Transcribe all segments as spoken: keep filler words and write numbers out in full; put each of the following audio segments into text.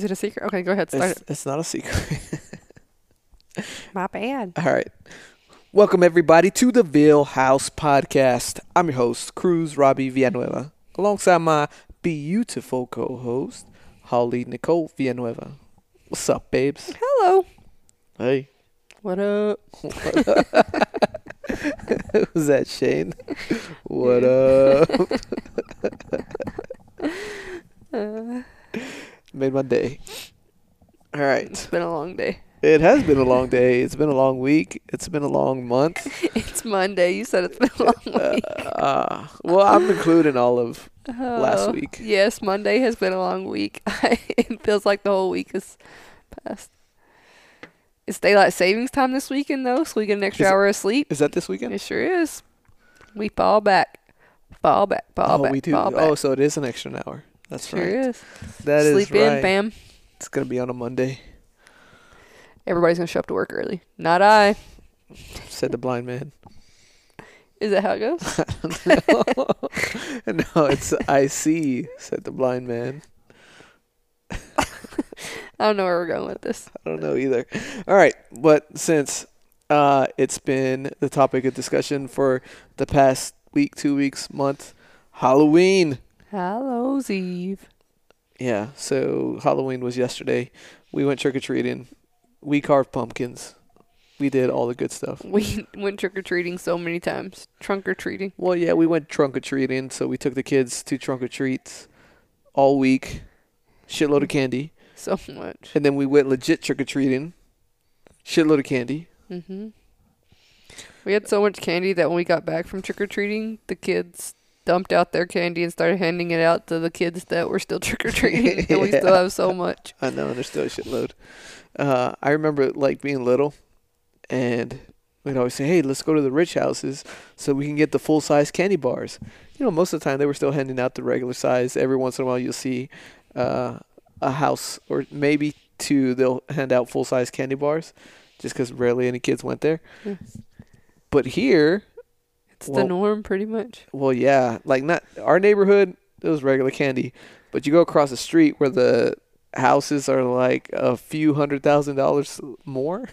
Is it a secret? Okay, go ahead. Start it's, it. It's not a secret. My bad. All right. Welcome, everybody, to the Ville House Podcast. I'm your host, Cruz Robbie Villanueva, alongside my beautiful co-host, Holly Nicole Villanueva. What's up, babes? Hello. Hey. What up? What up? Who's that, Shane? What up? uh, Made my day. All right. It's been a long day. It has been a long day. It's been a long week. It's been a long month. It's Monday. You said it's been a long week. Uh, uh, well, I'm including all of oh, last week. Yes, Monday has been a long week. It feels like the whole week has passed. It's daylight savings time this weekend, though, so we get an extra is hour it, of sleep. Is that this weekend? It sure is. We fall back. Fall back. Fall oh, back. We do. Fall back. Oh, so it is an extra hour. That's sure right. Sure is. That sleep is Sleep in, right. Bam. It's going to be on a Monday. Everybody's going to show up to work early. Not I. Said the blind man. Is that how it goes? No, it's I see, said the blind man. I don't know where we're going with this. I don't know either. All right. But since uh, it's been the topic of discussion for the past week, two weeks, month, Halloween. Hallow's Eve. Yeah. So Halloween was yesterday. We went trick-or-treating. We carved pumpkins. We did all the good stuff. We went trick-or-treating so many times. Trunk-or-treating. Well, yeah, we went trunk-or-treating. So we took the kids to trunk-or-treats all week. Shitload of candy. So much. And then we went legit trick-or-treating. Shitload of candy. Mm-hmm. We had so much candy that when we got back from trick-or-treating, the kids dumped out their candy and started handing it out to the kids that were still trick-or-treating. Yeah. And we still have so much. I know. There's still a shitload. Uh, I remember like being little and we'd always say, hey, let's go to the rich houses so we can get the full-size candy bars. You know, most of the time they were still handing out the regular size. Every once in a while you'll see... Uh, a house or maybe two, they'll hand out full-size candy bars just because rarely any kids went there. Yes. But here... It's well, the norm pretty much. Well, yeah. Like not our neighborhood, it was regular candy. But you go across the street where the houses are like a few hundred thousand dollars more.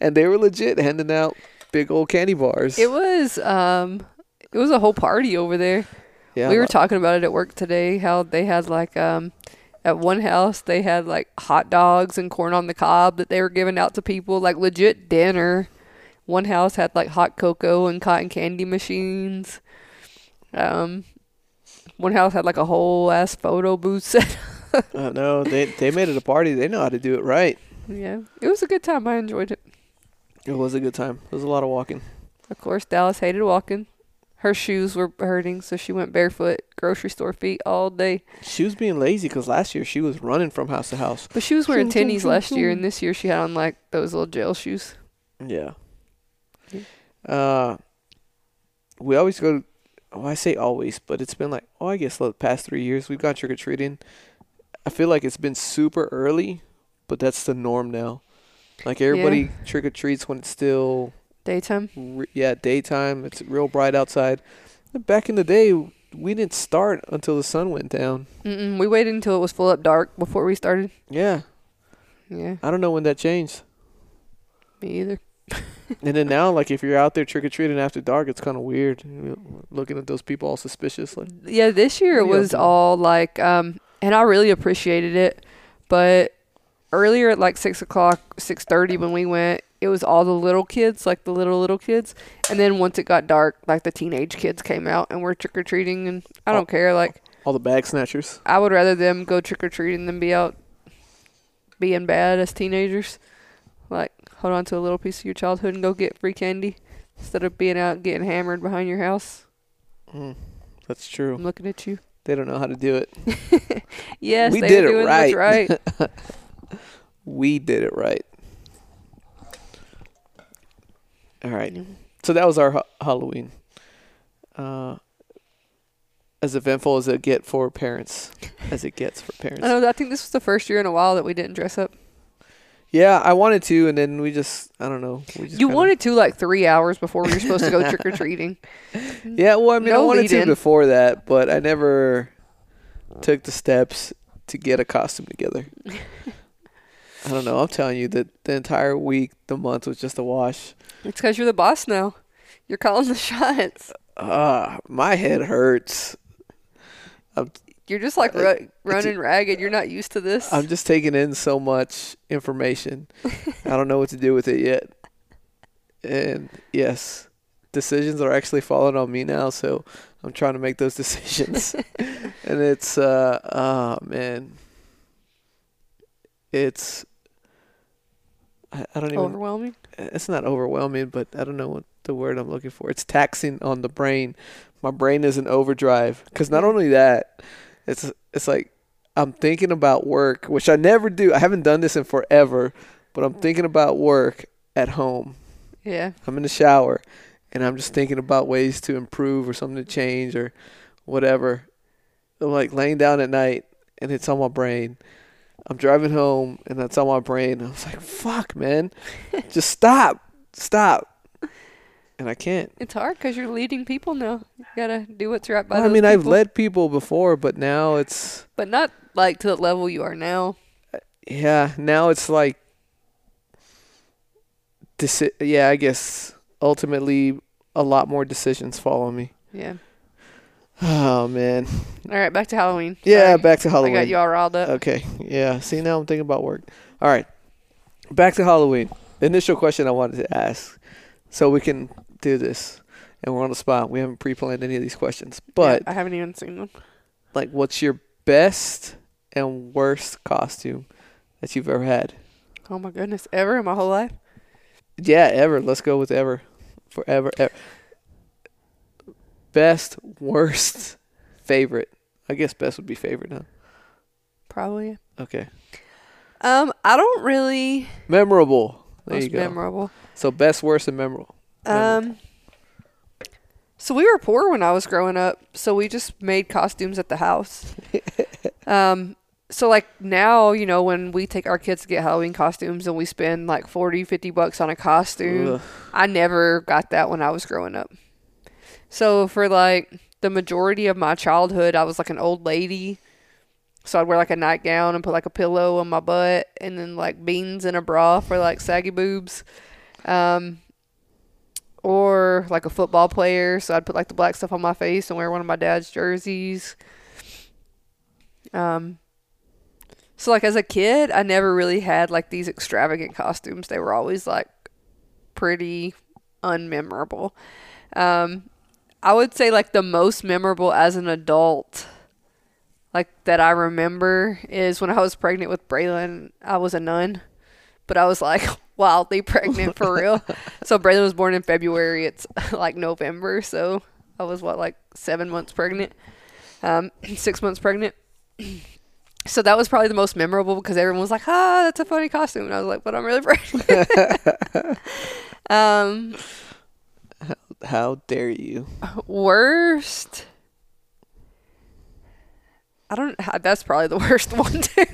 And they were legit handing out big old candy bars. It was, um, it was a whole party over there. Yeah, we were talking about it at work today, how they had like... um. At one house, they had, like, hot dogs and corn on the cob that they were giving out to people. Like, legit dinner. One house had, like, hot cocoa and cotton candy machines. Um, one house had, like, a whole-ass photo booth set up. uh, no, they, they made it a party. They know how to do it right. Yeah. It was a good time. I enjoyed it. It was a good time. It was a lot of walking. Of course, Dallas hated walking. Her shoes were hurting, so she went barefoot, grocery store feet all day. She was being lazy because last year she was running from house to house. But she was wearing tennies last year, and this year she had on, like, those little jail shoes. Yeah. Uh, we always go to, oh, I say always, but it's been like, oh, I guess the past three years we've gone trick-or-treating. I feel like it's been super early, but that's the norm now. Like, everybody yeah. trick-or-treats when it's still... Daytime? Yeah, daytime. It's real bright outside. Back in the day, we didn't start until the sun went down. Mm-mm, we waited until it was full up dark before we started. Yeah. Yeah. I don't know when that changed. Me either. And then now, like, if you're out there trick-or-treating after dark, it's kind of weird. You're looking at those people all suspicious. Like, yeah, this year it was all, like, um, and I really appreciated it. But earlier at, like, six o'clock, six thirty when we went, it was all the little kids, like the little, little kids. And then once it got dark, like the teenage kids came out and were trick-or-treating. And I don't all, care. Like all the bag snatchers. I would rather them go trick-or-treating than be out being bad as teenagers. Like hold on to a little piece of your childhood and go get free candy instead of being out getting hammered behind your house. Mm, that's true. I'm looking at you. They don't know how to do it. Yes, we they did it right. right. We did it right. All right. So that was our ha- Halloween. Uh, as eventful as it get for parents, as it gets for parents. I know, I think this was the first year in a while that we didn't dress up. Yeah, I wanted to, and then we just, I don't know. We just you kinda... wanted to like three hours before we were supposed to go trick-or-treating. Yeah, well, I mean, no I wanted to in. before that, but I never took the steps. to get a costume together. I don't know. I'm telling you that the entire week, the month was just a wash. It's because you're the boss now. You're calling the shots. Uh, my head hurts. I'm, you're just like uh, running uh, ragged. You're not used to this. I'm just taking in so much information. I don't know what to do with it yet. And yes, decisions are actually falling on me now. So I'm trying to make those decisions. And it's, uh, oh man. It's, I, I don't even. Overwhelming? It's not overwhelming, but I don't know what the word I'm looking for. It's taxing on the brain. My brain is in overdrive. Because not only that, it's it's like I'm thinking about work, which I never do. I haven't done this in forever, but I'm thinking about work at home. Yeah. I'm in the shower, and I'm just thinking about ways to improve or something to change or whatever. I'm like laying down at night, and it's on my brain. I'm driving home, and that's on my brain. I was like, fuck, man. Just stop. Stop. And I can't. It's hard because you're leading people now. You got to do what's right by well, those I mean, people. I've led people before, but now it's... But not, like, to the level you are now. Yeah. Now it's like... Deci- yeah, I guess, ultimately, a lot more decisions fall on me. Yeah. Oh, man. All right, back to Halloween. Yeah, Sorry. back to Halloween. I got you all riled up. Okay, yeah. See, now I'm thinking about work. All right, back to Halloween. The initial question I wanted to ask, so we can do this, and we're on the spot. We haven't pre-planned any of these questions, but... Yeah, I haven't even seen them. Like, what's your best and worst costume that you've ever had? Oh, my goodness. Ever in my whole life? Yeah, ever. Let's go with ever. Forever, ever. Best, worst, favorite. I guess best would be favorite, huh? Probably. Okay. Um, I don't really... Memorable. There most you go. Memorable. So best, worst, and memorable. memorable. Um. So we were poor when I was growing up, so we just made costumes at the house. um. So like now, you know, when we take our kids to get Halloween costumes and we spend like forty, fifty bucks on a costume, ugh. I never got that when I was growing up. So for like the majority of my childhood, I was like an old lady. So I'd wear like a nightgown and put like a pillow on my butt and then like beans in a bra for like saggy boobs. Um, or like a football player. So I'd put like the black stuff on my face and wear one of my dad's jerseys. Um, so like as a kid, I never really had like these extravagant costumes. They were always like pretty unmemorable. Um, I would say, like, the most memorable as an adult, like, that I remember is when I was pregnant with Braylon. I was a nun, but I was, like, wildly pregnant for real. So, Braylon was born in February. It's, like, November. So, I was, what, like, seven months pregnant? Um, six months pregnant. So, that was probably the most memorable because everyone was like, ah, that's a funny costume. And I was like, but I'm really pregnant. um... How dare you? Worst? I don't... That's probably the worst one, too.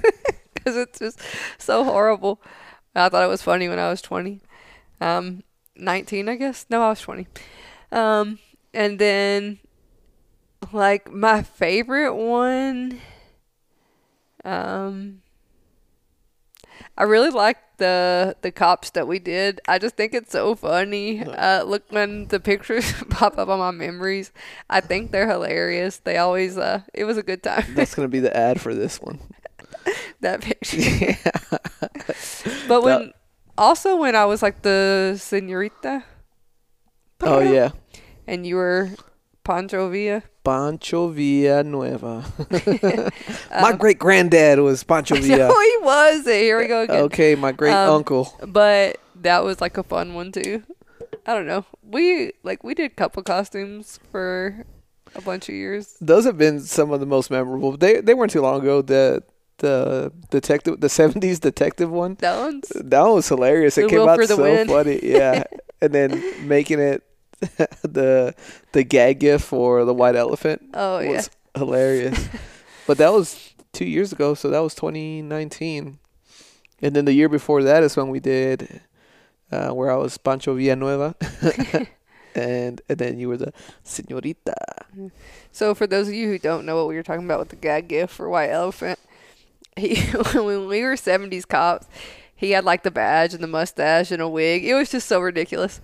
Because it's just so horrible. I thought it was funny when I was twenty. Um, nineteen, I guess? No, I was twenty. Um, and then, like, my favorite one... Um... I really like the the cops that we did. I just think it's so funny. Uh, look, when the pictures pop up on my memories, I think they're hilarious. They always, uh, it was a good time. That's going to be the ad for this one. That picture. Yeah. But when, that. also when I was like the senorita. Oh, yeah. And you were Pancho Villa. Pancho Villanueva. um, my great granddad was Pancho Villa. No, he was. Here we go again. Okay, my great um, uncle. But that was like a fun one too. I don't know. We like we did a couple costumes for a bunch of years. Those have been some of the most memorable. They they weren't too long ago. The the detective, the seventies detective one. That one's that one was hilarious. It came out so win. funny. Yeah, and then making it. the the gag gift for the white elephant oh was yeah was hilarious. But that was two years ago, so that was twenty nineteen, and then the year before that is when we did uh where I was Pancho Villanueva and and then you were the señorita. So for those of you who don't know what we were talking about with the gag gift for white elephant, he when we were seventies cops, he had like the badge and the mustache and a wig. It was just so ridiculous.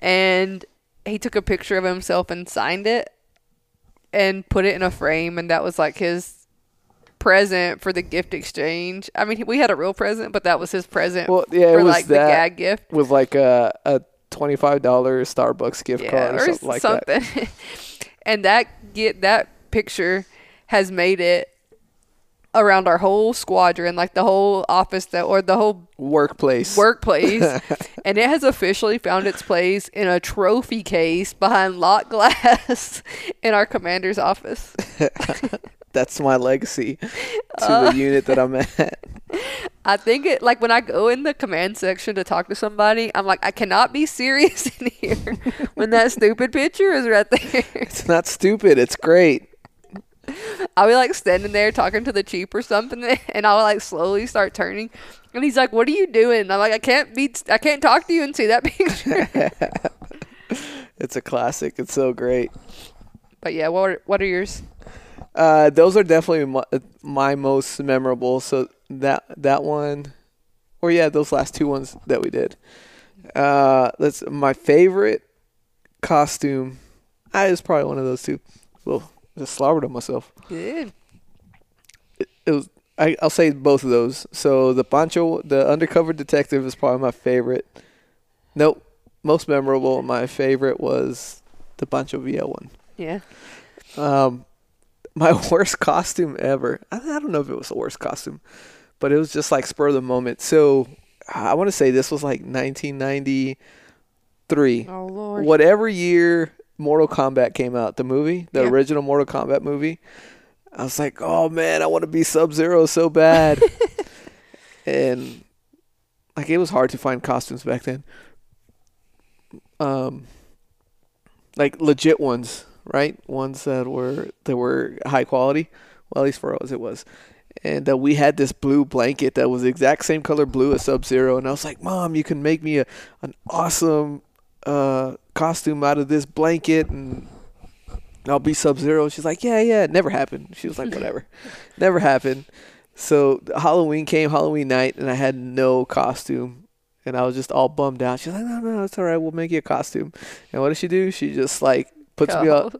And he took a picture of himself and signed it and put it in a frame, and that was like his present for the gift exchange. I mean, we had a real present, but that was his present well, yeah, for it was like the gag gift. With like a, a twenty-five dollars Starbucks gift yeah, card or, or something like something. that. And that get that picture has made it around our whole squadron, like the whole office that, or the whole workplace workplace and it has officially found its place in a trophy case behind locked glass in our commander's office. That's my legacy to uh, the unit that I'm at. I think it, like when I go in the command section to talk to somebody, I'm like, I cannot be serious in here when that stupid picture is right there. It's not stupid. It's great. I'll be like standing there talking to the chief or something, and I'll like slowly start turning, and he's like, "What are you doing?" And I'm like, "I can't be, I can't talk to you and see that picture." It's a classic. It's so great. But yeah, what are, what are yours? Uh, those are definitely my, my most memorable. So that that one, or yeah, those last two ones that we did. Uh, that's my favorite costume. I was probably one of those two. Well. Just slobbered on myself. Yeah. It, it was. I, I'll say both of those. So the Pancho, the undercover detective, is probably my favorite. Nope, most memorable. My favorite was the Pancho Villa one. Yeah. Um, my worst costume ever. I, I don't know if it was the worst costume, but it was just like spur of the moment. So I want to say this was like nineteen ninety-three. Oh Lord. Whatever year Mortal Kombat came out, the movie, the yeah. original Mortal Kombat movie. I was like, oh man, I want to be Sub-Zero so bad. And like, it was hard to find costumes back then. Um, like legit ones, right? Ones that were, that were high quality. Well, at least for us it was. And uh, we had this blue blanket that was the exact same color blue as Sub-Zero. And I was like, Mom, you can make me a, an awesome, uh, costume out of this blanket and I'll be Sub-Zero. She's like, yeah, yeah, it never happened. She was like, whatever. Never happened. So Halloween came, Halloween night, and I had no costume. And I was just all bummed out. She's like, no, no, it's all right. We'll make you a costume. And what does she do? She just like puts cut me up.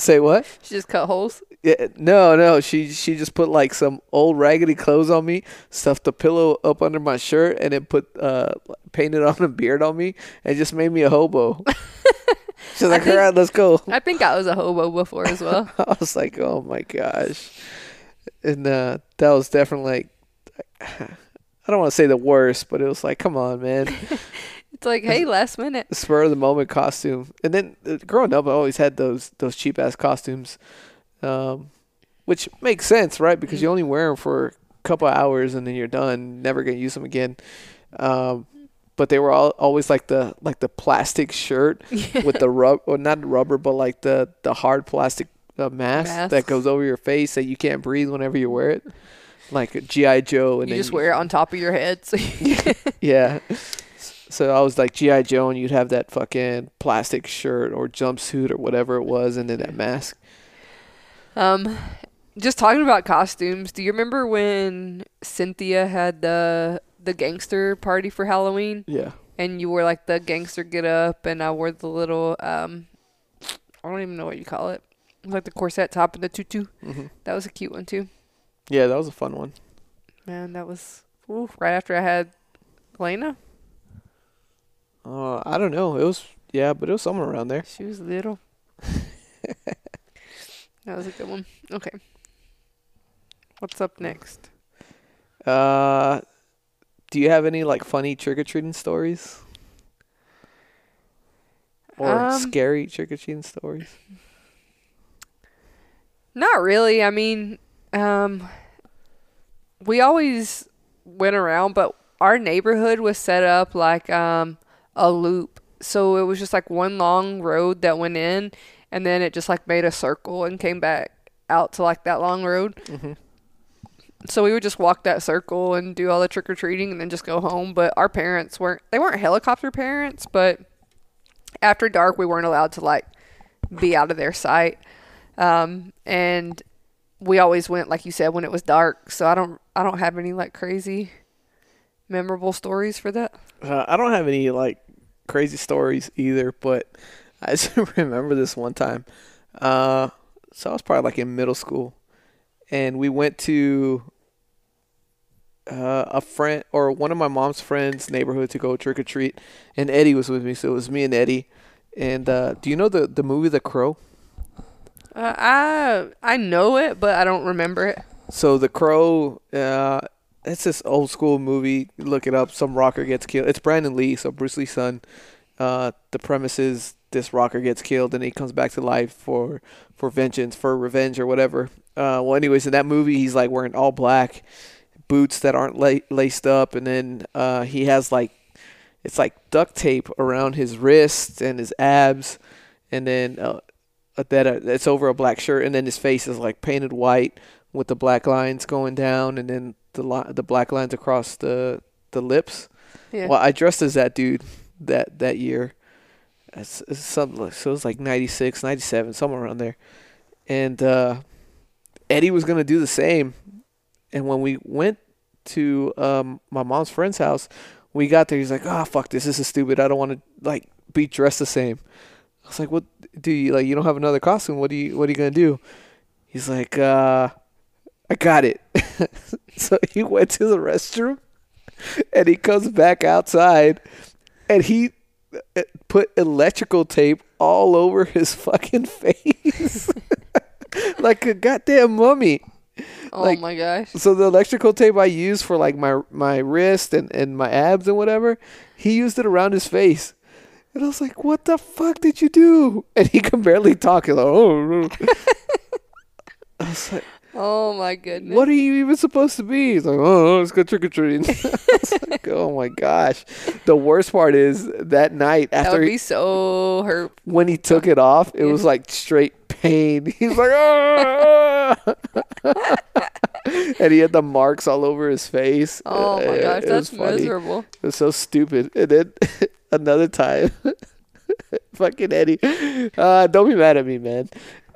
Say what? She just cut holes? Yeah, no, no. She she just put like some old raggedy clothes on me, stuffed a pillow up under my shirt, and then put uh painted on a beard on me, and just made me a hobo. She's like, think, all right, let's go. I think I was a hobo before as well. I was like, oh my gosh. And uh, that was definitely like, I don't want to say the worst, but it was like, come on, man. It's like, hey, last minute. Spur of the moment costume. And then uh, growing up, I always had those those cheap ass costumes. Um, which makes sense, right? Because you only wear them for a couple of hours and then you're done. Never gonna use them again. Um, but they were all always like the like the plastic shirt yeah. with the rub, or not rubber, but like the the hard plastic uh, mask Masks. that goes over your face that you can't breathe whenever you wear it, like a G I Joe. And you then just you, wear it on top of your head. So you yeah. So I was like G I Joe, and you'd have that fucking plastic shirt or jumpsuit or whatever it was, and then that mask. Um, just talking about costumes, do you remember when Cynthia had the the gangster party for Halloween? Yeah. And you wore like the gangster get up, and I wore the little, um, I don't even know what you call it. It was like the corset top and the tutu. Mm-hmm. That was a cute one too. Yeah, that was a fun one. Man, that was ooh, right after I had Elena. Uh, I don't know. It was, yeah, but it was somewhere around there. She was little. That was a good one. Okay. What's up next? Uh, do you have any like funny trick-or-treating stories? Or um, scary trick-or-treating stories? Not really. I mean, um, we always went around, but our neighborhood was set up like um, a loop. So it was just like one long road that went in. And then it just, like, made a circle and came back out to, like, that long road. Mm-hmm. So we would just walk that circle and do all the trick-or-treating and then just go home. But our parents weren't – they weren't helicopter parents, but after dark we weren't allowed to, like, be out of their sight. Um, and we always went, like you said, when it was dark. So I don't, I don't have any like crazy memorable stories for that. Uh, I don't have any like crazy stories either, but I just remember this one time. Uh, so I was probably like in middle school, and we went to uh, a friend or one of my mom's friends' neighborhood to go trick or treat, and Eddie was with me. So it was me and Eddie. And uh, do you know the the movie The Crow? Uh, I I know it, but I don't remember it. So The Crow, uh, it's this old school movie. Look it up. Some rocker gets killed. It's Brandon Lee, so Bruce Lee's son. Uh, the premise is this rocker gets killed, and he comes back to life for for vengeance, for revenge, or whatever. Uh, well, anyways, in that movie, he's like wearing all black boots that aren't la- laced up, and then uh, he has like it's like duct tape around his wrists and his abs, and then. Uh, that uh, it's over a black shirt, and then his face is like painted white with the black lines going down, and then the li- the black lines across the the lips. Yeah. Well, I dressed as that dude that that year. It's, it's something, so it was like ninety-six, ninety-seven, somewhere around there. And uh, Eddie was gonna do the same. And when we went to um, my mom's friend's house, we got there. He's like, "Ah, oh, fuck this. This is stupid. I don't want to like be dressed the same." I was like, "What do you like? You don't have another costume. What do you? What are you gonna do?" He's like, uh, "I got it." So he went to the restroom, and he comes back outside, and he put electrical tape all over his fucking face, like a goddamn mummy. Oh like, my gosh! So the electrical tape I used for like my my wrist and, and my abs and whatever, he used it around his face. And I was like, "What the fuck did you do?" And he could barely talk. He's like, "Oh." I was like, "Oh my goodness! What are you even supposed to be?" He's like, "Oh, let's go trick or treating." I was like, "Oh my gosh!" The worst part is that night after that would be he, so hurt when he took it off. It yeah. was like straight pain. He's like, "Oh!" And he had the marks all over his face. Oh my it, gosh, it that's miserable. It was so stupid. And then. Another time, fucking Eddie, uh, don't be mad at me, man.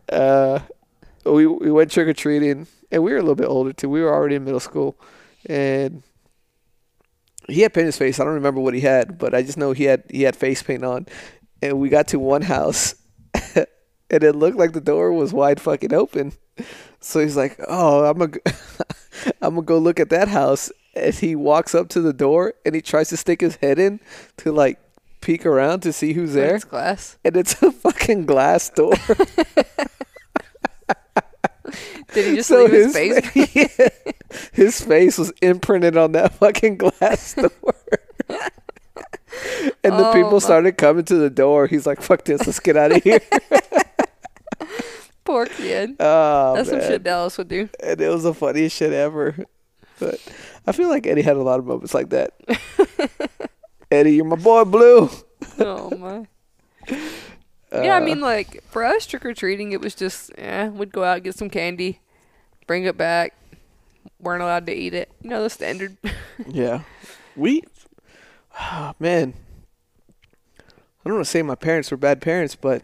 Uh, we we went trick or treating, and we were a little bit older too. We were already in middle school, and he had paint on his face. I don't remember what he had, but I just know he had he had face paint on. And we got to one house, and it looked like the door was wide fucking open. So he's like, "Oh, I'm gonna I'm gonna go look at that house." And he walks up to the door, and he tries to stick his head in to like peek around to see who's there. It's glass, and it's a fucking glass door. Did he just so leave his, his face? Yeah, his face was imprinted on that fucking glass door. And oh, the people my. started coming to the door. He's like, "Fuck this, let's get out of here." Poor kid. Oh, that's man. Some shit Dallas would do. And it was the funniest shit ever. But I feel like Eddie had a lot of moments like that. Eddie, you're my boy, Blue. Oh, my. Uh, yeah, I mean, like, for us trick-or-treating, it was just, eh, we'd go out, get some candy, bring it back. Weren't allowed to eat it. You know, the standard. Yeah. We, oh, man, I don't want to say my parents were bad parents, but,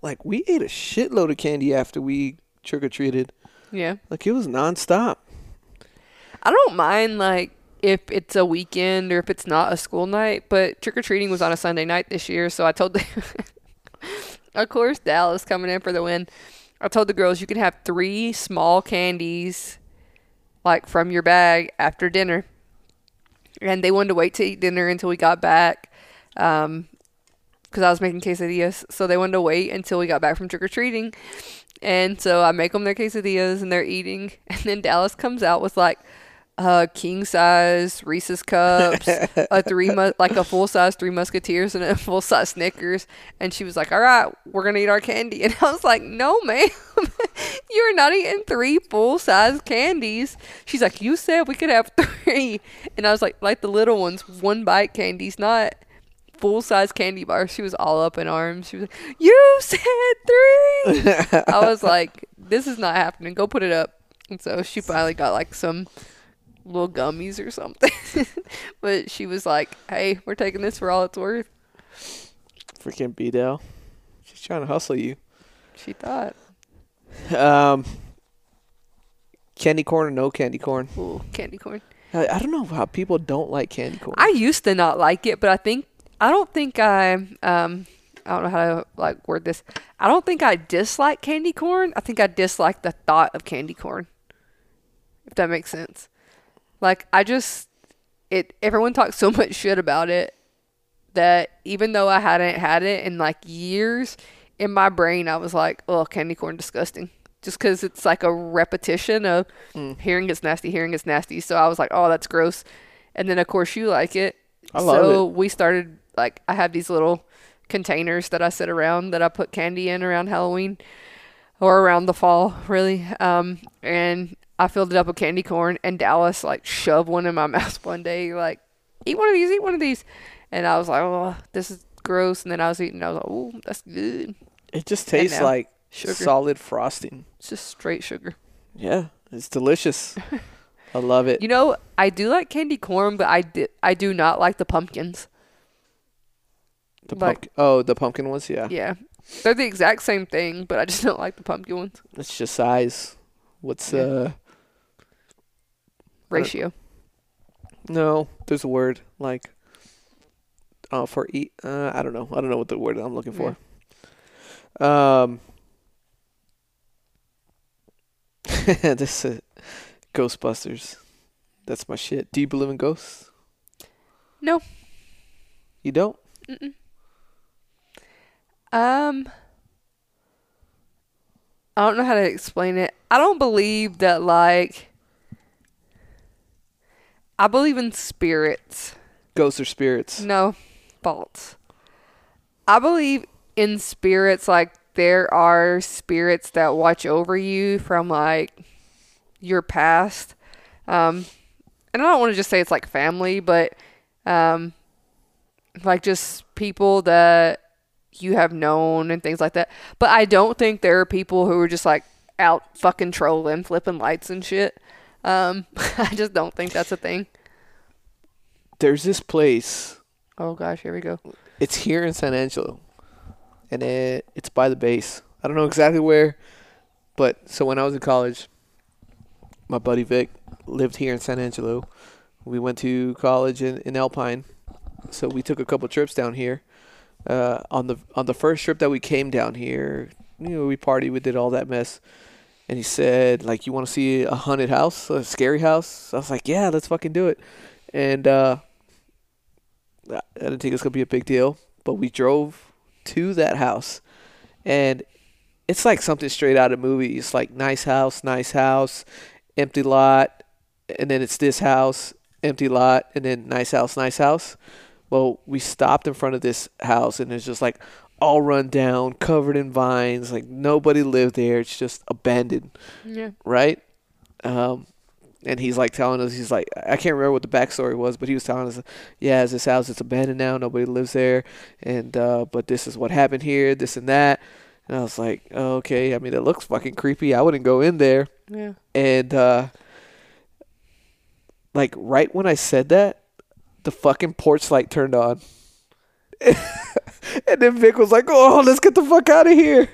like, we ate a shitload of candy after we trick-or-treated. Yeah. Like, it was nonstop. I don't mind, like, if it's a weekend or if it's not a school night, but trick-or-treating was on a Sunday night this year, so I told them, of course, Dallas coming in for the win. I told the girls, you can have three small candies, like, from your bag after dinner, and they wanted to wait to eat dinner until we got back, um, because I was making quesadillas, so they wanted to wait until we got back from trick-or-treating, and so I make them their quesadillas, and they're eating, and then Dallas comes out with, like, Uh, king size Reese's cups, a three mu- like a full size Three Musketeers and a full size Snickers, and she was like, "All right, we're gonna eat our candy," and I was like, "No, ma'am, you're not eating three full size candies." She's like, "You said we could have three," and I was like, "Like the little ones, one bite candies, not full size candy bar." She was all up in arms. She was like, "You said three." I was like, "This is not happening. Go put it up." And so she finally got like some little gummies or something. But she was like, "Hey, we're taking this for all it's worth." Freaking B-Dell. She's trying to hustle you. She thought. Um, Candy corn or no candy corn? Ooh, candy corn. I, I don't know how people don't like candy corn. I used to not like it, but I think I don't think I um I don't know how to like word this. I don't think I dislike candy corn. I think I dislike the thought of candy corn. If that makes sense. Like I just it everyone talks so much shit about it that even though I hadn't had it in like years, in my brain I was like, oh, candy corn disgusting. Just because it's like a repetition of mm. hearing it's nasty, hearing it's nasty. So I was like, oh, that's gross. And then, of course, you like it. I love so it. So we started, like, I have these little containers that I sit around that I put candy in around Halloween or around the fall, really. Um, and I filled it up with candy corn. And Dallas, like, shoved one in my mouth one day, like, eat one of these, eat one of these. And I was like, oh, this is gross. And then I was eating, and I was like, oh, that's good. It just tastes now, like sugar. Solid frosting. It's just straight sugar. Yeah, it's delicious. I love it. You know, I do like candy corn, but I, di- I do not like the pumpkins. The like, pump- Oh, the pumpkin ones? Yeah. Yeah. They're the exact same thing, but I just don't like the pumpkin ones. It's just size. What's, yeah. uh... ratio. No, there's a word, like, uh, for eat. Uh, I don't know. I don't know what the word I'm looking for. Yeah. Um... This is Ghostbusters. That's my shit. Do you believe in ghosts? No. You don't? Mm-mm. Um, I don't know how to explain it. I don't believe that, like, I believe in spirits. Ghosts are spirits. No, false. I believe in spirits, like, there are spirits that watch over you from, like, your past. Um, and I don't want to just say it's, like, family, but, um, like, just people that you have known and things like that. But I don't think there are people who are just, like, out fucking trolling, flipping lights and shit. Um, I just don't think that's a thing. There's this place. Oh, gosh, here we go. It's here in San Angelo. And it, it's by the base. I don't know exactly where, but so when I was in college, my buddy Vic lived here in San Angelo. We went to college in, in Alpine, so we took a couple trips down here. Uh, on the on the first trip that we came down here, you know, we partied, we did all that mess. And he said, like, you want to see a haunted house, a scary house? I was like, yeah, let's fucking do it. And uh, I didn't think it's gonna be a big deal, but we drove to that house, and it's like something straight out of a movie. It's like nice house, nice house, empty lot, and then it's this house, empty lot, and then nice house, nice house. Well, we stopped in front of this house, and it's just like all run down, covered in vines, like nobody lived there. It's just abandoned. Yeah. Right? Um, and he's like telling us, he's like, I can't remember what the backstory was, but he was telling us, yeah, it's this house, it's abandoned now, nobody lives there, and uh, but this is what happened here, this and that. And I was like, oh, okay, I mean, it looks fucking creepy. I wouldn't go in there. Yeah. And uh, like right when I said that, the fucking porch light turned on, and then Vic was like, oh, let's get the fuck out of here.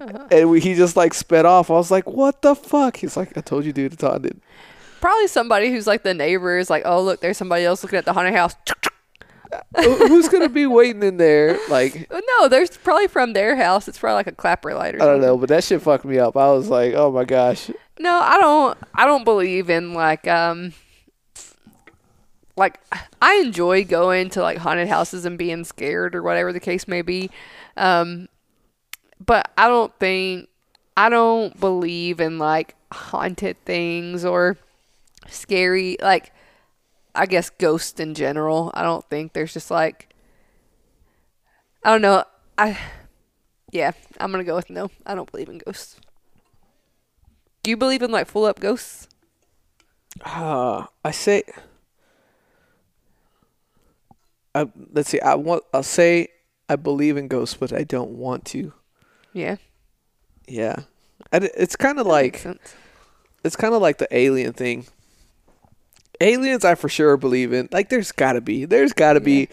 Uh-huh. And we, he just, like, sped off. I was like, what the fuck? He's like, I told you, dude, it's haunted. Probably somebody who's, like, the neighbor is like, oh, look, there's somebody else looking at the haunted house. Who's going to be waiting in there? Like, no, there's probably from their house. It's probably, like, a clapper light or something. I don't know, but that shit fucked me up. I was like, oh, my gosh. No, I don't, I don't believe in, like, um, like, I enjoy going to, like, haunted houses and being scared or whatever the case may be. Um, But I don't think, I don't believe in, like, haunted things or scary, like, I guess ghosts in general. I don't think there's just, like, I don't know. I, yeah, I'm going to go with no. I don't believe in ghosts. Do you believe in, like, full-up ghosts? Uh, I say, I, let's see, I want, I'll say I believe in ghosts, but I don't want to. Yeah. Yeah. And it's kind of like, it's kind of like the alien thing. Aliens, I for sure believe in. Like, there's got to be, there's got to yeah. be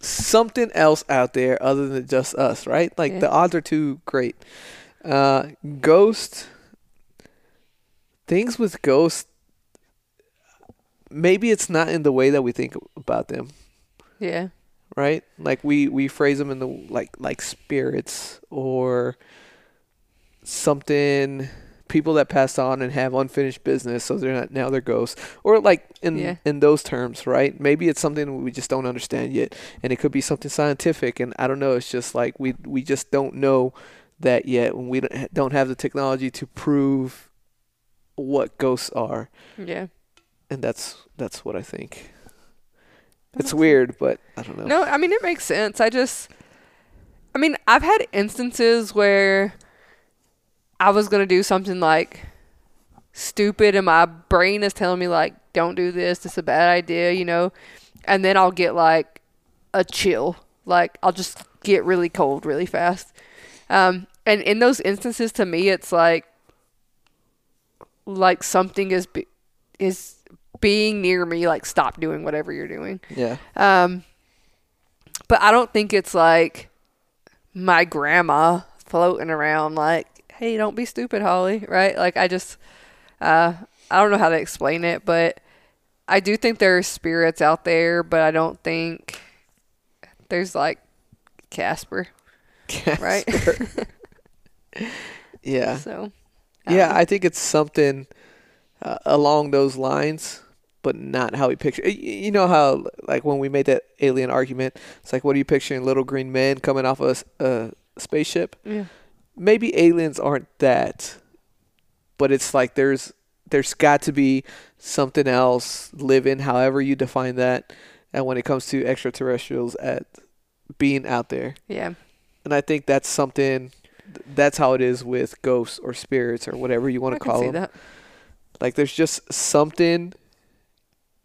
something else out there other than just us, right? Like, yeah. the odds are too great. Uh, ghost, things with ghosts, maybe it's not in the way that we think about them. Yeah. Right? Like we, we phrase them in the like like spirits or something, people that passed on and have unfinished business, so they're not now they're ghosts. Or like in yeah. in those terms, right? Maybe it's something we just don't understand yet. And it could be something scientific, and I don't know, it's just like we we just don't know that yet, when we don't have the technology to prove what ghosts are. Yeah. And that's that's what I think. It's weird, but I don't know. No, I mean, it makes sense. I just, I mean, I've had instances where I was going to do something like stupid and my brain is telling me like, don't do this. This is a bad idea, you know? And then I'll get like a chill. Like I'll just get really cold really fast. Um, and in those instances, to me, it's like, like something is, be- is, being near me, like, stop doing whatever you're doing. Yeah. Um, but I don't think it's like my grandma floating around like, hey, don't be stupid, Holly, right? Like, I just, uh, I don't know how to explain it, but I do think there are spirits out there, but I don't think there's like Casper, Casper. Right? Yeah. So, um, yeah, I think it's something uh, along those lines. But not how we picture. You know how, like, when we made that alien argument, it's like, what are you picturing? Little green men coming off a, a spaceship? Yeah. Maybe aliens aren't that, but it's like there's there's got to be something else living, however you define that. And when it comes to extraterrestrials, at being out there, yeah. And I think that's something. That's how it is with ghosts or spirits or whatever you want to call them. I can see that. Like, there's just something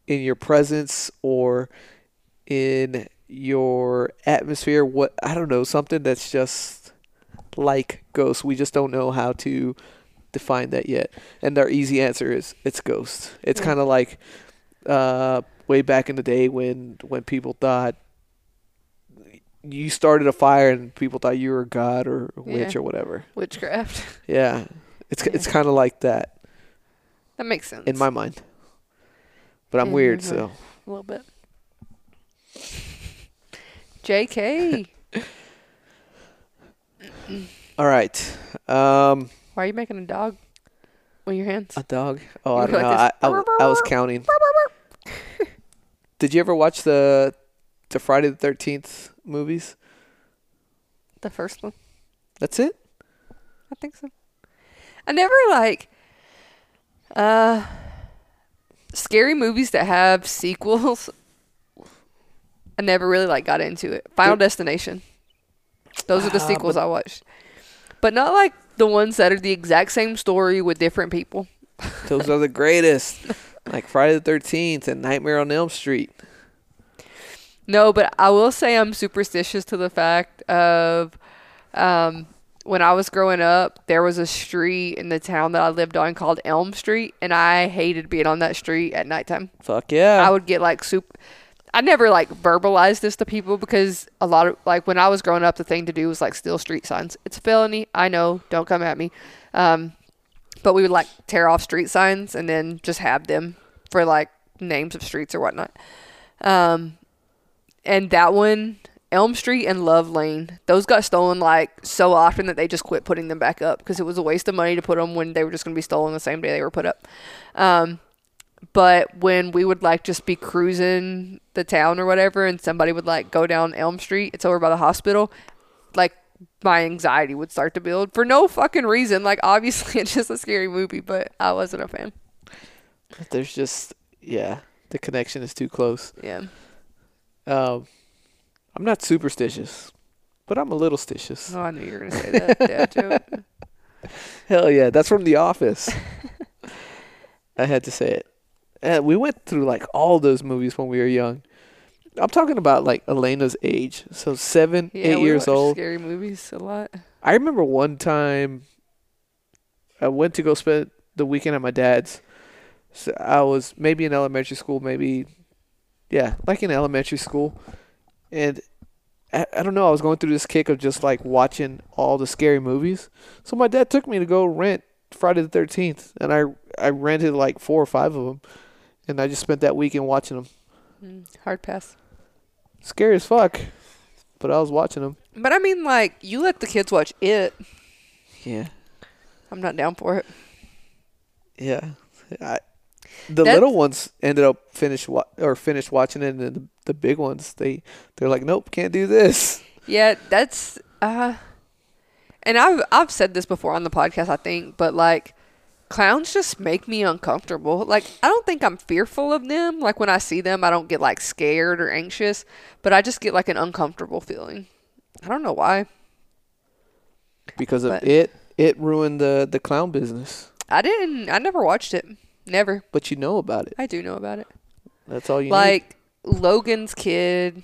in your presence or in your atmosphere, what I don't know, something that's just like ghosts. We just don't know how to define that yet. And our easy answer is it's ghosts. It's yeah. kind of like uh, way back in the day when, when people thought you started a fire and people thought you were a god or a witch yeah. or whatever. Witchcraft. Yeah. It's yeah. it's kind of like that. That makes sense. In my mind. But I'm yeah, weird, so. A little bit. J K All right. Um, Why are you making a dog with your hands? A dog? Oh, I don't like know. I, I, I was counting. Did you ever watch the the Friday the thirteenth movies? The first one. That's it? I think so. I never, like... Uh... Scary movies that have sequels, I never really like got into it. Final it, Destination. Those are the uh, sequels I watched. But not like the ones that are the exact same story with different people. Those are the greatest. Like Friday the thirteenth and Nightmare on Elm Street. No, but I will say I'm superstitious to the fact of um, when I was growing up, there was a street in the town that I lived on called Elm Street, and I hated being on that street at nighttime. Fuck yeah. I would get like soup. I never like verbalized this to people because a lot of like when I was growing up, the thing to do was like steal street signs. It's a felony. I know. Don't come at me. Um, but we would like tear off street signs and then just have them for like names of streets or whatnot. Um, and that one... Elm Street and Love Lane. Those got stolen like so often that they just quit putting them back up because it was a waste of money to put them when they were just going to be stolen the same day they were put up. Um, but when we would like just be cruising the town or whatever and somebody would like go down Elm Street, it's over by the hospital, like my anxiety would start to build for no fucking reason. Like obviously it's just a scary movie, but I wasn't a fan. There's just, yeah, the connection is too close. Yeah. Um, I'm not superstitious, but I'm a little stitious. Oh, I knew you were going to say that. Dad joke. Hell yeah. That's from The Office. I had to say it. And we went through like all those movies when we were young. I'm talking about like Elena's age. So seven, yeah, eight years old. Scary movies a lot. I remember one time I went to go spend the weekend at my dad's. So I was maybe in elementary school, maybe, yeah, like in elementary school. And I, I don't know, I was going through this kick of just like watching all the scary movies. So my dad took me to go rent Friday the thirteenth, and I I rented like four or five of them, and I just spent that weekend watching them. Mm, hard pass. Scary as fuck, but I was watching them. But I mean, like, you let the kids watch it. Yeah. I'm not down for it. Yeah. I, the That's, little ones ended up finish wa- or finished watching it, and the, the big ones, they, they're like, nope, can't do this. Yeah, that's... uh. And I've I've said this before on the podcast, I think, but like clowns just make me uncomfortable. Like, I don't think I'm fearful of them. Like, when I see them, I don't get like scared or anxious, but I just get like an uncomfortable feeling. I don't know why. Because but of it, it ruined the the clown business. I didn't. I never watched it. Never. But you know about it. I do know about it. That's all you like, need. Like Logan's kid.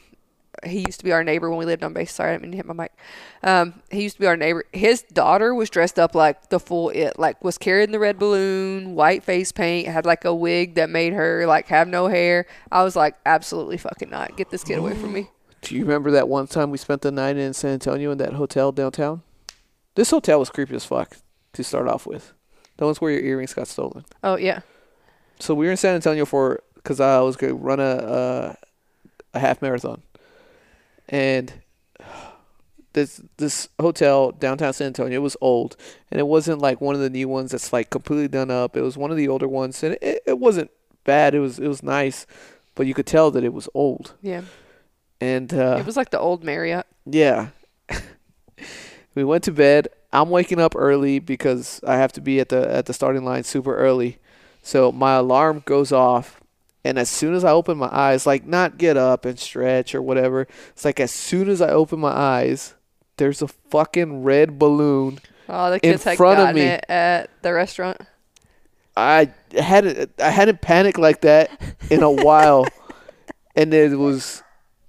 He used to be our neighbor when we lived on base. Sorry, I didn't mean to hit my mic. Um, he used to be our neighbor. His daughter was dressed up like the full it, like was carrying the red balloon, white face paint, had like a wig that made her like have no hair. I was like, absolutely fucking not. Get this kid away from me. Do you remember that one time we spent the night in San Antonio in that hotel downtown? This hotel was creepy as fuck to start off with. The one's where your earrings got stolen. Oh, yeah. So we were in San Antonio for, because I was going to run a, uh, a half marathon. And this this hotel downtown San Antonio was old, and it wasn't like one of the new ones that's like completely done up. It was one of the older ones, and it, it wasn't bad. It was it was nice, but you could tell that it was old. Yeah, and uh, it was like the old Marriott. Yeah, we went to bed. I'm waking up early because I have to be at the at the starting line super early, so my alarm goes off. And as soon as I open my eyes, like not get up and stretch or whatever. It's like as soon as I open my eyes, there's a fucking red balloon oh, the kids in front had of me it at the restaurant. I hadn't I hadn't panicked like that in a while, and it was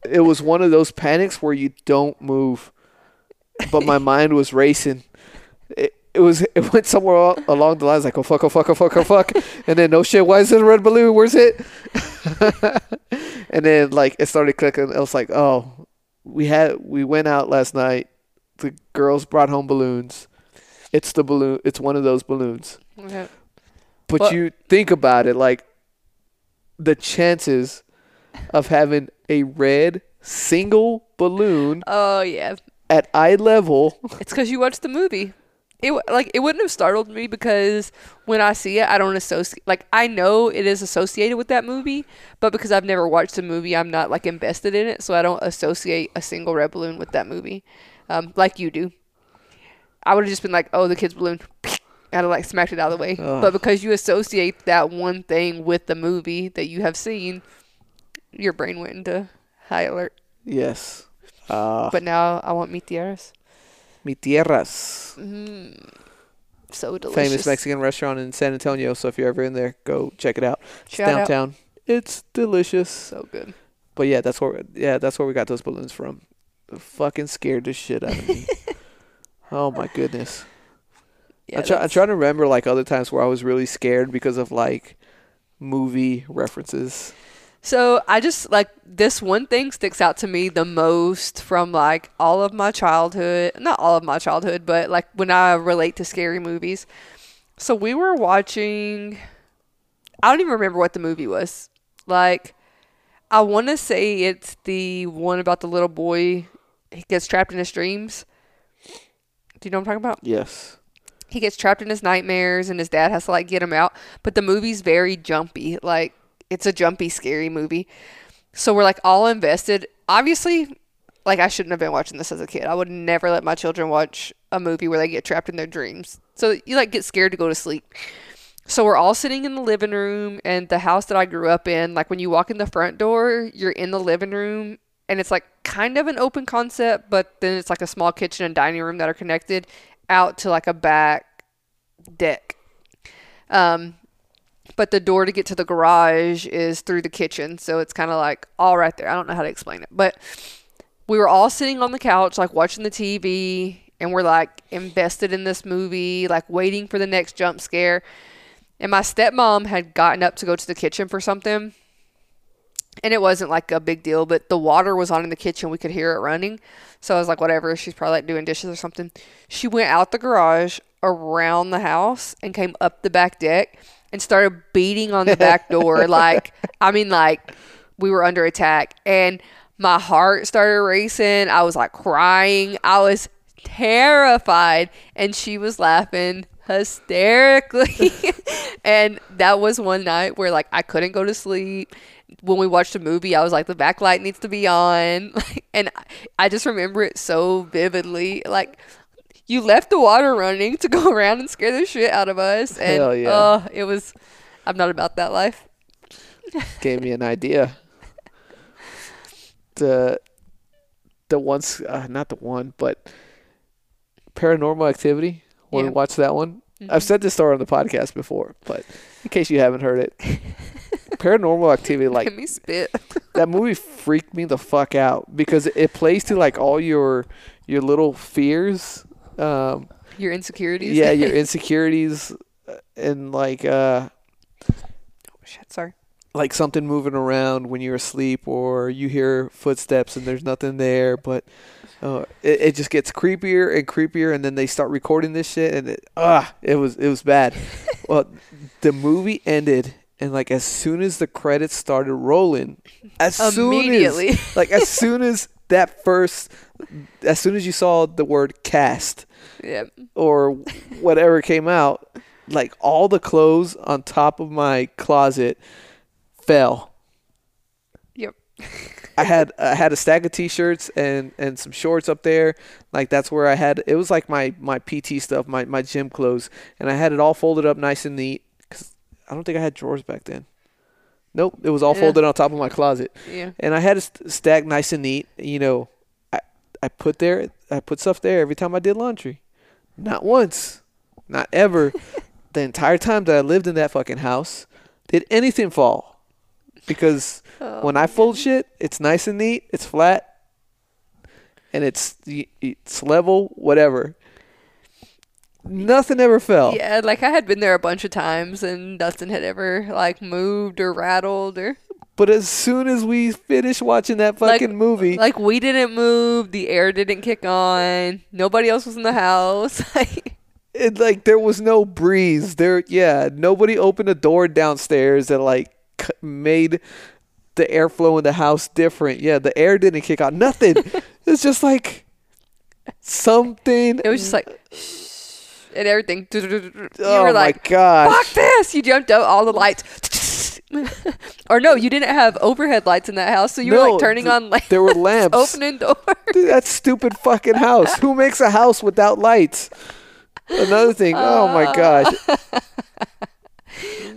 it was one of those panics where you don't move, but my mind was racing. It, It was. It went somewhere along the lines like, oh, fuck, oh, fuck, oh, fuck, oh, fuck. And then, no shit, why is it a red balloon? Where's it? And then, like, it started clicking. I was like, oh, we had we went out last night. The girls brought home balloons. It's the balloon. It's one of those balloons. Okay. But well, you think about it, like, the chances of having a red single balloon oh, yeah. at eye level. It's because you watched the movie. It like it wouldn't have startled me because when I see it, I don't associate. Like, I know it is associated with that movie, but because I've never watched the movie, I'm not like invested in it, so I don't associate a single red balloon with that movie, um, like you do. I would have just been like, "Oh, the kid's balloon," and I like smacked it out of the way. Ugh. But because you associate that one thing with the movie that you have seen, your brain went into high alert. Yes. Uh. But now I want Mi Tierras. Mi Tierras. Mm, so delicious. Famous Mexican restaurant in San Antonio. So if you're ever in there, go check it out. It's Shout downtown. Out. It's delicious. So good. But yeah, that's where yeah, that's where we got those balloons from. It fucking scared the shit out of me. Oh my goodness. Yeah, I try I try to remember like other times where I was really scared because of like movie references. So I just like this one thing sticks out to me the most from like all of my childhood, not all of my childhood, but like when I relate to scary movies. So we were watching, I don't even remember what the movie was. Like, I want to say it's the one about the little boy. He gets trapped in his dreams. Do you know what I'm talking about? Yes. He gets trapped in his nightmares and his dad has to like get him out. But the movie's very jumpy. Like, it's a jumpy, scary movie. So we're like all invested. Obviously, like I shouldn't have been watching this as a kid. I would never let my children watch a movie where they get trapped in their dreams. So you like get scared to go to sleep. So we're all sitting in the living room, and the house that I grew up in, like when you walk in the front door, you're in the living room, and it's like kind of an open concept, but then it's like a small kitchen and dining room that are connected out to like a back deck. Um, But the door to get to the garage is through the kitchen. So it's kind of like all right there. I don't know how to explain it. But we were all sitting on the couch, like watching the T V. And we're like invested in this movie, like waiting for the next jump scare. And my stepmom had gotten up to go to the kitchen for something. And it wasn't like a big deal. But the water was on in the kitchen. We could hear it running. So I was like, whatever. She's probably like doing dishes or something. She went out the garage. around the house and came up the back deck and started beating on the back door. Like, I mean, like, we were under attack. And my heart started racing. I was, like, crying. I was terrified. And she was laughing hysterically. And that was one night where, like, I couldn't go to sleep. When we watched a movie, I was like, the backlight needs to be on. And I just remember it so vividly. Like, you left the water running to go around and scare the shit out of us. And Hell yeah. uh, it was, I'm not about that life. Gave me an idea. The, the ones, uh, not the one, but Paranormal Activity. Want yeah. to watch that one? Mm-hmm. I've said this story on the podcast before, but in case you haven't heard it. Paranormal Activity, like, let me spit. That movie freaked me the fuck out because it plays to, like, all your your little fears, um your insecurities. Yeah, your insecurities, and like uh oh shit, sorry. Like something moving around when you're asleep, or you hear footsteps and there's nothing there, but uh, it, it just gets creepier and creepier, and then they start recording this shit, and it, ah, it was it was bad. Well, the movie ended. And, like, as soon as the credits started rolling, as immediately, soon as, like, as soon as that first, as soon as you saw the word cast, yeah, or whatever came out, like, all the clothes on top of my closet fell. Yep. I had I had a stack of t-shirts and, and some shorts up there. Like, that's where I had, it was like my, my P T stuff, my, my gym clothes, and I had it all folded up nice and neat. I don't think I had drawers back then. Nope. It was all yeah. folded on top of my closet. Yeah. And I had it st- stacked nice and neat. You know, I, I put there, I put stuff there every time I did laundry. Not once. Not ever. The entire time that I lived in that fucking house, did anything fall. Because oh, when I fold shit, it's nice and neat. It's flat. And it's it's level, whatever. Nothing ever fell. Yeah, like, I had been there a bunch of times, and nothing had ever, like, moved or rattled or. But as soon as we finished watching that fucking like, movie, like, we didn't move, the air didn't kick on, nobody else was in the house. It like there was no breeze. There, yeah, nobody opened a door downstairs that like made the airflow in the house different. Yeah, the air didn't kick on. Nothing. It's just like something. It was just like. And everything. You oh were like, my gosh. Fuck this. You jumped out all the lights. Or no, you didn't have overhead lights in that house. So you no, were like turning th- on lights. There were lamps. Opening doors. Dude, that stupid fucking house. Who makes a house without lights? Another thing. Uh, oh my gosh.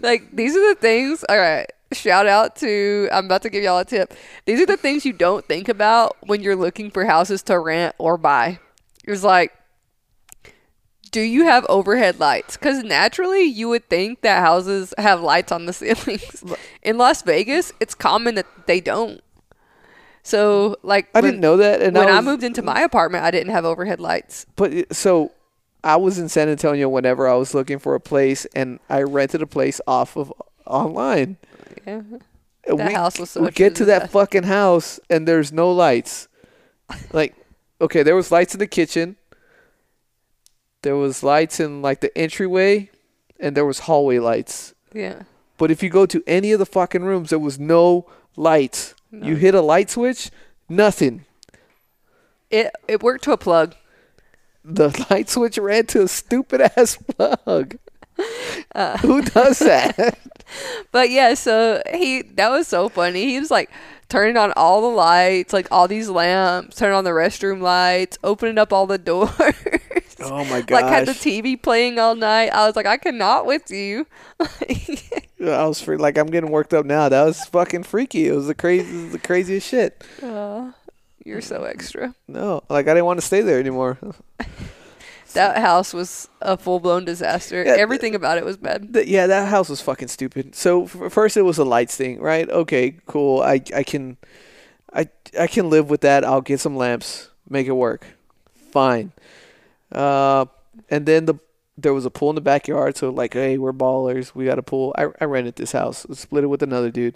Like, these are the things. All right. Shout out to, I'm about to give y'all a tip. These are the things you don't think about when you're looking for houses to rent or buy. It was like, do you have overhead lights? Because naturally, you would think that houses have lights on the ceilings. In Las Vegas, it's common that they don't. So, like, I when, didn't know that. And when I, was, I moved into my apartment, I didn't have overhead lights. But so, I was in San Antonio whenever I was looking for a place, and I rented a place off of online. Yeah, that we, house was so. We get to that stuff. Fucking house, and there's no lights. Like, okay, there was lights in the kitchen. There was lights in, like, the entryway, and there was hallway lights. Yeah. But if you go to any of the fucking rooms, there was no lights. No. You hit a light switch, nothing. It it worked to a plug. The light switch ran to a stupid-ass plug. Uh. Who does that? But, yeah, so he that was so funny. He was, like, turning on all the lights, like, all these lamps, turning on the restroom lights, opening up all the doors. Oh my gosh. Like, had the T V playing all night. I was like, I cannot with you. I was free. Like, I'm getting worked up now. That was fucking freaky. It was the crazy, it was the craziest shit. Oh, you're so extra. No, like, I didn't want to stay there anymore. That house was a full-blown disaster. Yeah, Everything th- about it was bad. Th- yeah, that house was fucking stupid. So f- first it was a lights thing, right? Okay, cool. I I can, I I can live with that. I'll get some lamps, make it work. Fine. Uh, and then the there was a pool in the backyard, so like, hey, we're ballers, we got a pool. I I rented this house, split it with another dude,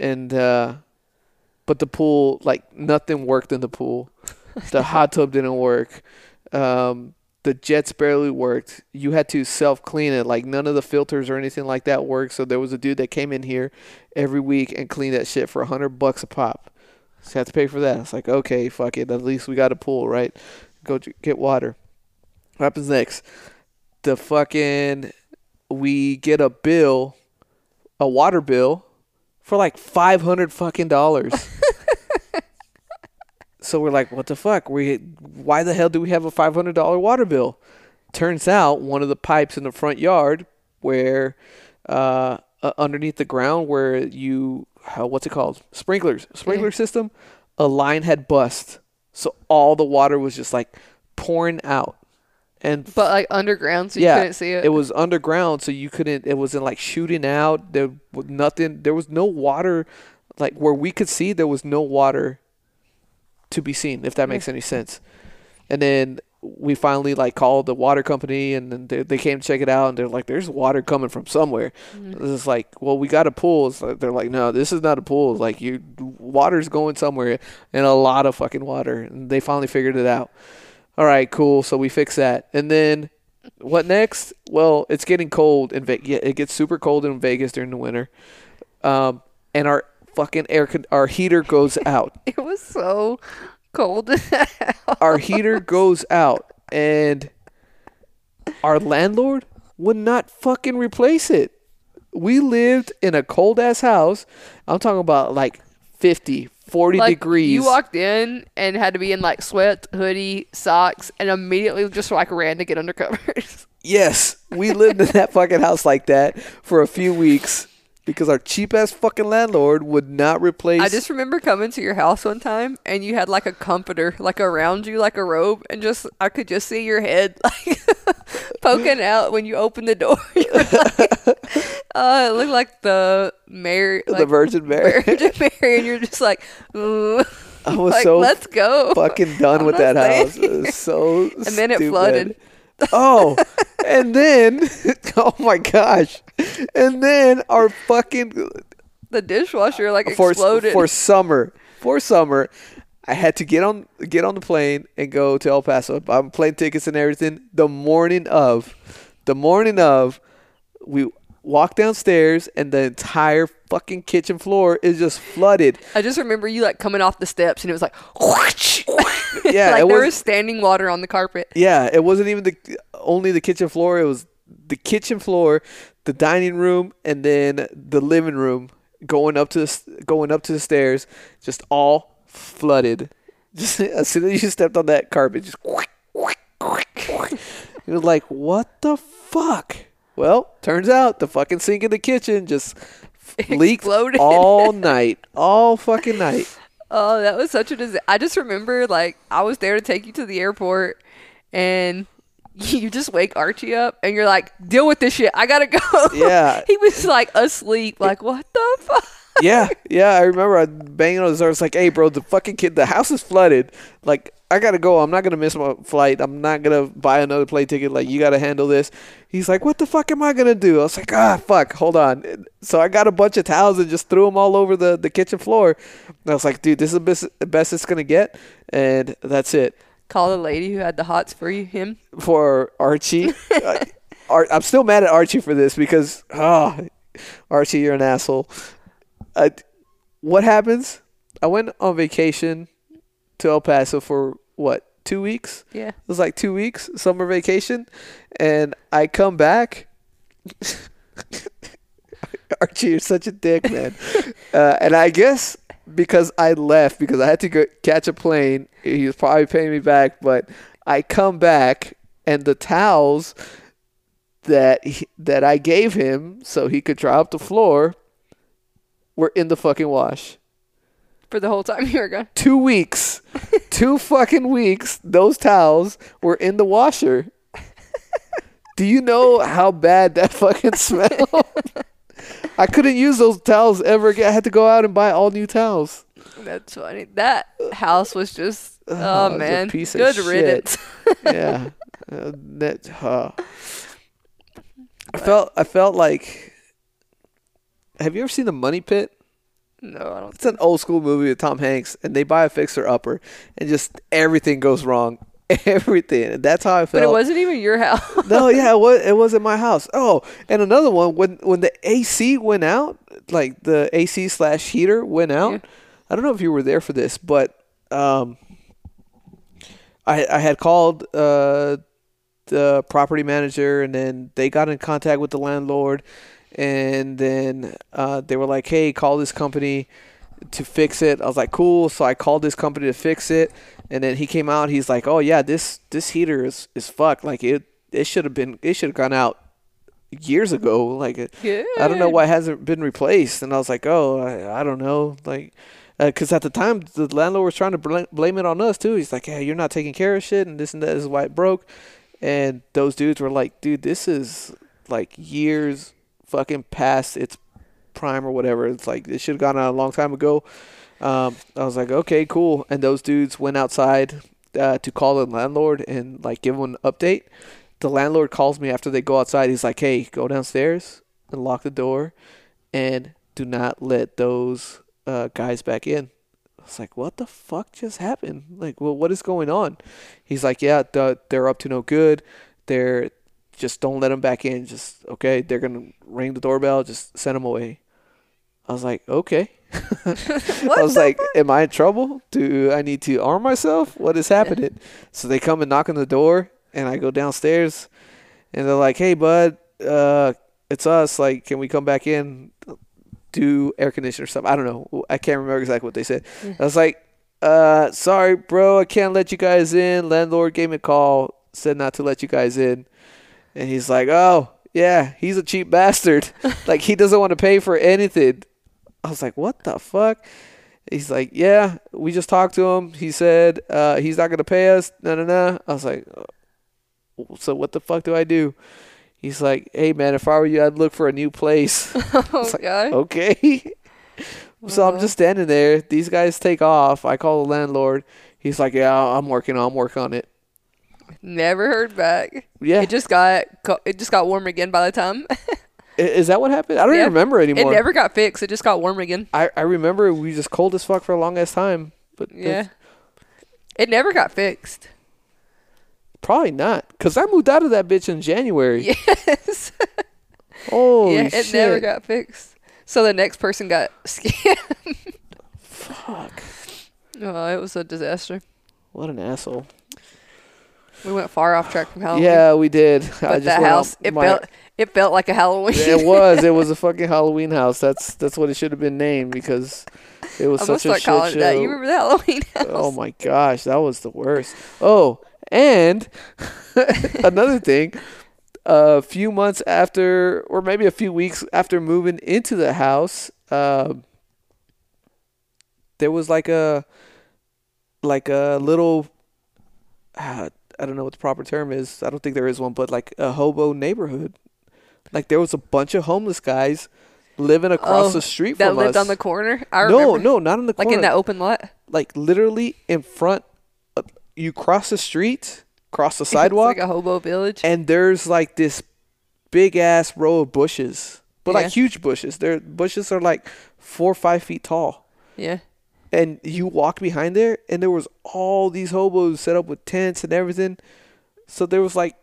and uh, but the pool, like, nothing worked in the pool. The hot tub didn't work. Um, the jets barely worked. You had to self-clean it. Like, none of the filters or anything like that worked. So there was a dude that came in here every week and cleaned that shit for a hundred bucks a pop. So I had to pay for that. It's like, okay, fuck it. At least we got a pool, right? Go get water. What happens next? The fucking... We get a bill, a water bill, for like five hundred fucking dollars. So we're like, what the fuck? We, why the hell do we have a five hundred dollar water bill? Turns out one of the pipes in the front yard where, uh, uh underneath the ground where you, how, what's it called? Sprinklers, sprinkler mm-hmm. system, a line had bust. So all the water was just like pouring out. And but like underground, so you yeah, couldn't see it. It was underground, so you couldn't. It wasn't like shooting out. There was nothing. There was no water, like where we could see. There was no water to be seen, if that makes any sense. And then we finally like called the water company, and then they, they came to check it out, and they're like, "There's water coming from somewhere." Mm-hmm. It's like, well, we got a pool. It's like, they're like, "No, this is not a pool. Like, you, water's going somewhere, and a lot of fucking water." And they finally figured it out. All right, cool. So we fix that. And then what next? Well, it's getting cold in Vegas. It gets super cold in Vegas during the winter. Um, and our fucking air, con- our heater goes out. It was so cold. Our heater goes out, and our landlord would not fucking replace it. We lived in a cold ass house. I'm talking about like fifty, forty like degrees. You walked in and had to be in like sweat, hoodie, socks, and immediately just like ran to get under covers. Yes. We lived in that fucking house like that for a few weeks because our cheap ass fucking landlord would not replace. I just remember coming to your house one time and you had like a comforter like around you like a robe, and just I could just see your head like poking out when you opened the door. You were like, Uh, it looked like the Mary, like, the Virgin Mary, Virgin Mary, and you're just like, ooh. I was like, so let's go, fucking done I'm with that house. It was so and then stupid. It flooded. Oh, and then, oh my gosh, and then our fucking the dishwasher like for, exploded for summer. For summer, I had to get on get on the plane and go to El Paso. I'm plane tickets and everything. The morning of, the morning of, we. Walk downstairs and the entire fucking kitchen floor is just flooded. I just remember you like coming off the steps and it was like, whoosh! Yeah, like it there was, was standing water on the carpet. Yeah, it wasn't even the only the kitchen floor. It was the kitchen floor, the dining room, and then the living room going up to the, going up to the stairs, just all flooded. Just as soon as you stepped on that carpet, just whoosh, whoosh, whoosh. You're like, what the fuck? Well, turns out the fucking sink in the kitchen just leaked all night, all fucking night. Oh, that was such a disaster. I just remember, like, I was there to take you to the airport, and you just wake Archie up, and you're like, deal with this shit. I got to go. Yeah. He was, like, asleep, like, what the fuck? Yeah, yeah, I remember I banging on his door. I was like, hey, bro, the fucking kid, the house is flooded. Like, I got to go. I'm not going to miss my flight. I'm not going to buy another plane ticket. Like, you got to handle this. He's like, what the fuck am I going to do? I was like, ah, fuck, hold on. So I got a bunch of towels and just threw them all over the, the kitchen floor. And I was like, dude, this is the best it's going to get. And that's it. Call the lady who had the hots for you, him? For Archie. uh, Ar- I'm still mad at Archie for this because, oh, Archie, you're an asshole. Uh, what happens? I went on vacation to El Paso for what two weeks? Yeah, it was like two weeks summer vacation, and I come back. Archie, you're such a dick, man. uh, and I guess because I left because I had to go catch a plane. He was probably paying me back, but I come back and the towels that he, that I gave him so he could dry up the floor. We're in the fucking wash. For the whole time you were gone? Two weeks. Two fucking weeks, those towels were in the washer. Do you know how bad that fucking smelled? I couldn't use those towels ever again. I had to go out and buy all new towels. That's funny. That house was just, oh, oh man. It was a piece Good of riddance. Shit. Yeah. Uh, that, uh. I felt. I felt like... Have you ever seen The Money Pit? No, I don't. It's an old school movie with Tom Hanks, and they buy a fixer-upper, and just everything goes wrong. everything. That's how I felt. But it wasn't even your house. No, yeah, it, was, it wasn't my house. Oh, and another one, when when the A C went out, like the A C slash heater went out, yeah. I don't know if you were there for this, but um, I, I had called uh, the property manager, and then they got in contact with the landlord, and then uh, they were like, hey, call this company to fix it. I was like, cool. So I called this company to fix it, and then he came out. He's like, oh yeah, this this heater is is fucked. Like it it should have been it should have gone out years ago. Like Good. I don't know why it hasn't been replaced. And I was like, oh, I, I don't know. Like because uh, at the time the landlord was trying to bl- blame it on us too. He's like, hey, you're not taking care of shit, and this and that is why it broke. And those dudes were like, dude, this is like years fucking past its prime or whatever. It's like it should have gone out a long time ago. um I was like, okay, cool. And those dudes went outside uh to call the landlord and like give him an update. The landlord calls me after they go outside. He's like, hey, go downstairs and lock the door and do not let those uh guys back in. I was like, what the fuck just happened? Like, well, what is going on? He's like, yeah, th- they're up to no good. They're just don't let them back in. Just, okay, they're gonna ring the doorbell, just send them away. I was like, okay. I was like, fuck? Am I in trouble? Do I need to arm myself? What is happening? So they come and knock on the door, and I go downstairs, and they're like, hey, bud, uh, it's us. Like, can we come back in? Do air conditioner or something. I don't know. I can't remember exactly what they said. I was like, uh, sorry, bro, I can't let you guys in. Landlord gave me a call, said not to let you guys in. And he's like, oh, yeah, he's a cheap bastard. Like, he doesn't want to pay for anything. I was like, what the fuck? He's like, yeah, we just talked to him. He said uh, he's not going to pay us. No, no, no. I was like, so what the fuck do I do? He's like, hey, man, if I were you, I'd look for a new place. Oh, I was like, God. Okay. So I'm just standing there. These guys take off. I call the landlord. He's like, yeah, I'm working on, I'm working on it. Never heard back. Yeah, it just got it just got warm again by the time. Is that what happened? I don't yeah. even remember anymore. It never got fixed. It just got warm again. I, I remember we just cold as fuck for a long ass time. But yeah, it never got fixed. Probably not, because I moved out of that bitch in January. Yes. Holy yeah, it shit! It never got fixed. So the next person got scammed. Fuck. Oh, it was a disaster. What an asshole. We went far off track from Halloween. Yeah, we did. But I just the house, it my, felt it felt like a Halloween. It was. It was a fucking Halloween house. That's that's what it should have been named, because it was I'm such gonna start a calling shit show. It that. You remember the Halloween house? Oh my gosh, that was the worst. Oh, and another thing, a few months after, or maybe a few weeks after moving into the house, uh, there was like a like a little. Uh, I don't know what the proper term is. I don't think there is one, but like a hobo neighborhood. Like there was a bunch of homeless guys living across oh, the street from us. That lived on the corner? I remember. No, no, not on the corner. Like in that open lot? Like literally in front. Of, you cross the street, cross the sidewalk. It's like a hobo village. And there's like this big ass row of bushes. But yeah. Like huge bushes. Their bushes are like four or five feet tall. Yeah. And you walk behind there, and there was all these hobos set up with tents and everything. So there was like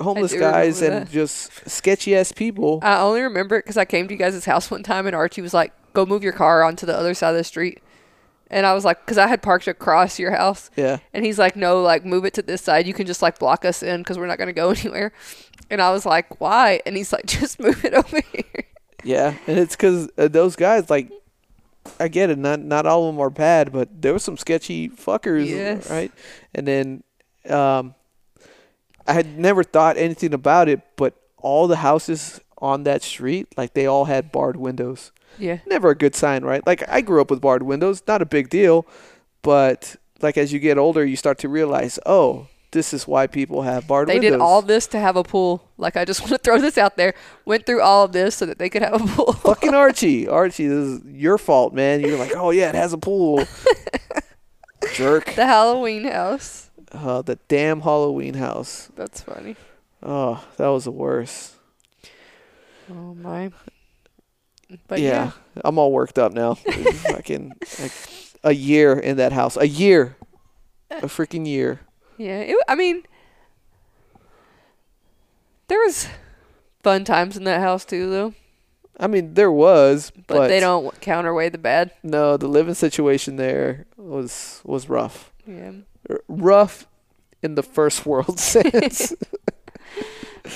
homeless guys and that. Just sketchy ass people. I only remember it because I came to you guys' house one time, and Archie was like, "Go move your car onto the other side of the street." And I was like, because I had parked across your house. Yeah. And he's like, "No, like move it to this side. You can just like block us in because we're not gonna go anywhere." And I was like, "Why?" And he's like, "Just move it over here." Yeah, and it's because those guys like. I get it. Not not all of them are bad, but there were some sketchy fuckers, yes. Right? And then um, I had never thought anything about it, but all the houses on that street, like they all had barred windows. Yeah. Never a good sign, right? Like I grew up with barred windows, not a big deal, but like as you get older, you start to realize, oh, this is why people have barred they windows. They did all this to have a pool. Like, I just want to throw this out there. Went through all of this so that they could have a pool. Fucking Archie. Archie, this is your fault, man. You're like, oh, yeah, it has a pool. Jerk. The Halloween house. Uh, the damn Halloween house. That's funny. Oh, that was the worst. Oh, my. But yeah. yeah. I'm all worked up now. Fucking like, a year in that house. A year. A freaking year. Yeah, it, I mean, there was fun times in that house too, though. I mean, there was, but, but they don't counterweigh the bad. No, the living situation there was was rough. Yeah, R- rough in the first world sense.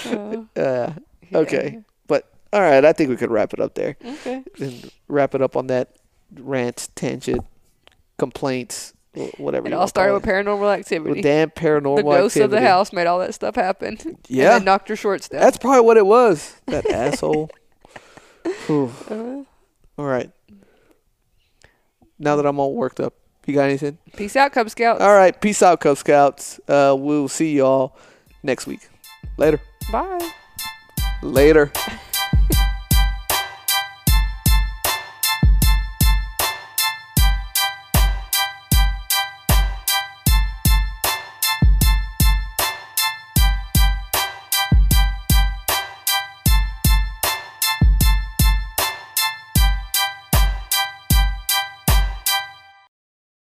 oh. uh, okay, yeah. But all right, I think we could wrap it up there. Okay, and wrap it up on that rant, tangent, complaints, whatever. It all started with Paranormal Activity. With damn Paranormal Activity. The ghosts of the house made all that stuff happen. Yeah, and then knocked her shorts down. That's probably what it was. That asshole. Uh, all right. Now that I'm all worked up, you got anything? Peace out, Cub Scouts. All right. Peace out, Cub Scouts. Uh, we'll see y'all next week. Later. Bye. Later.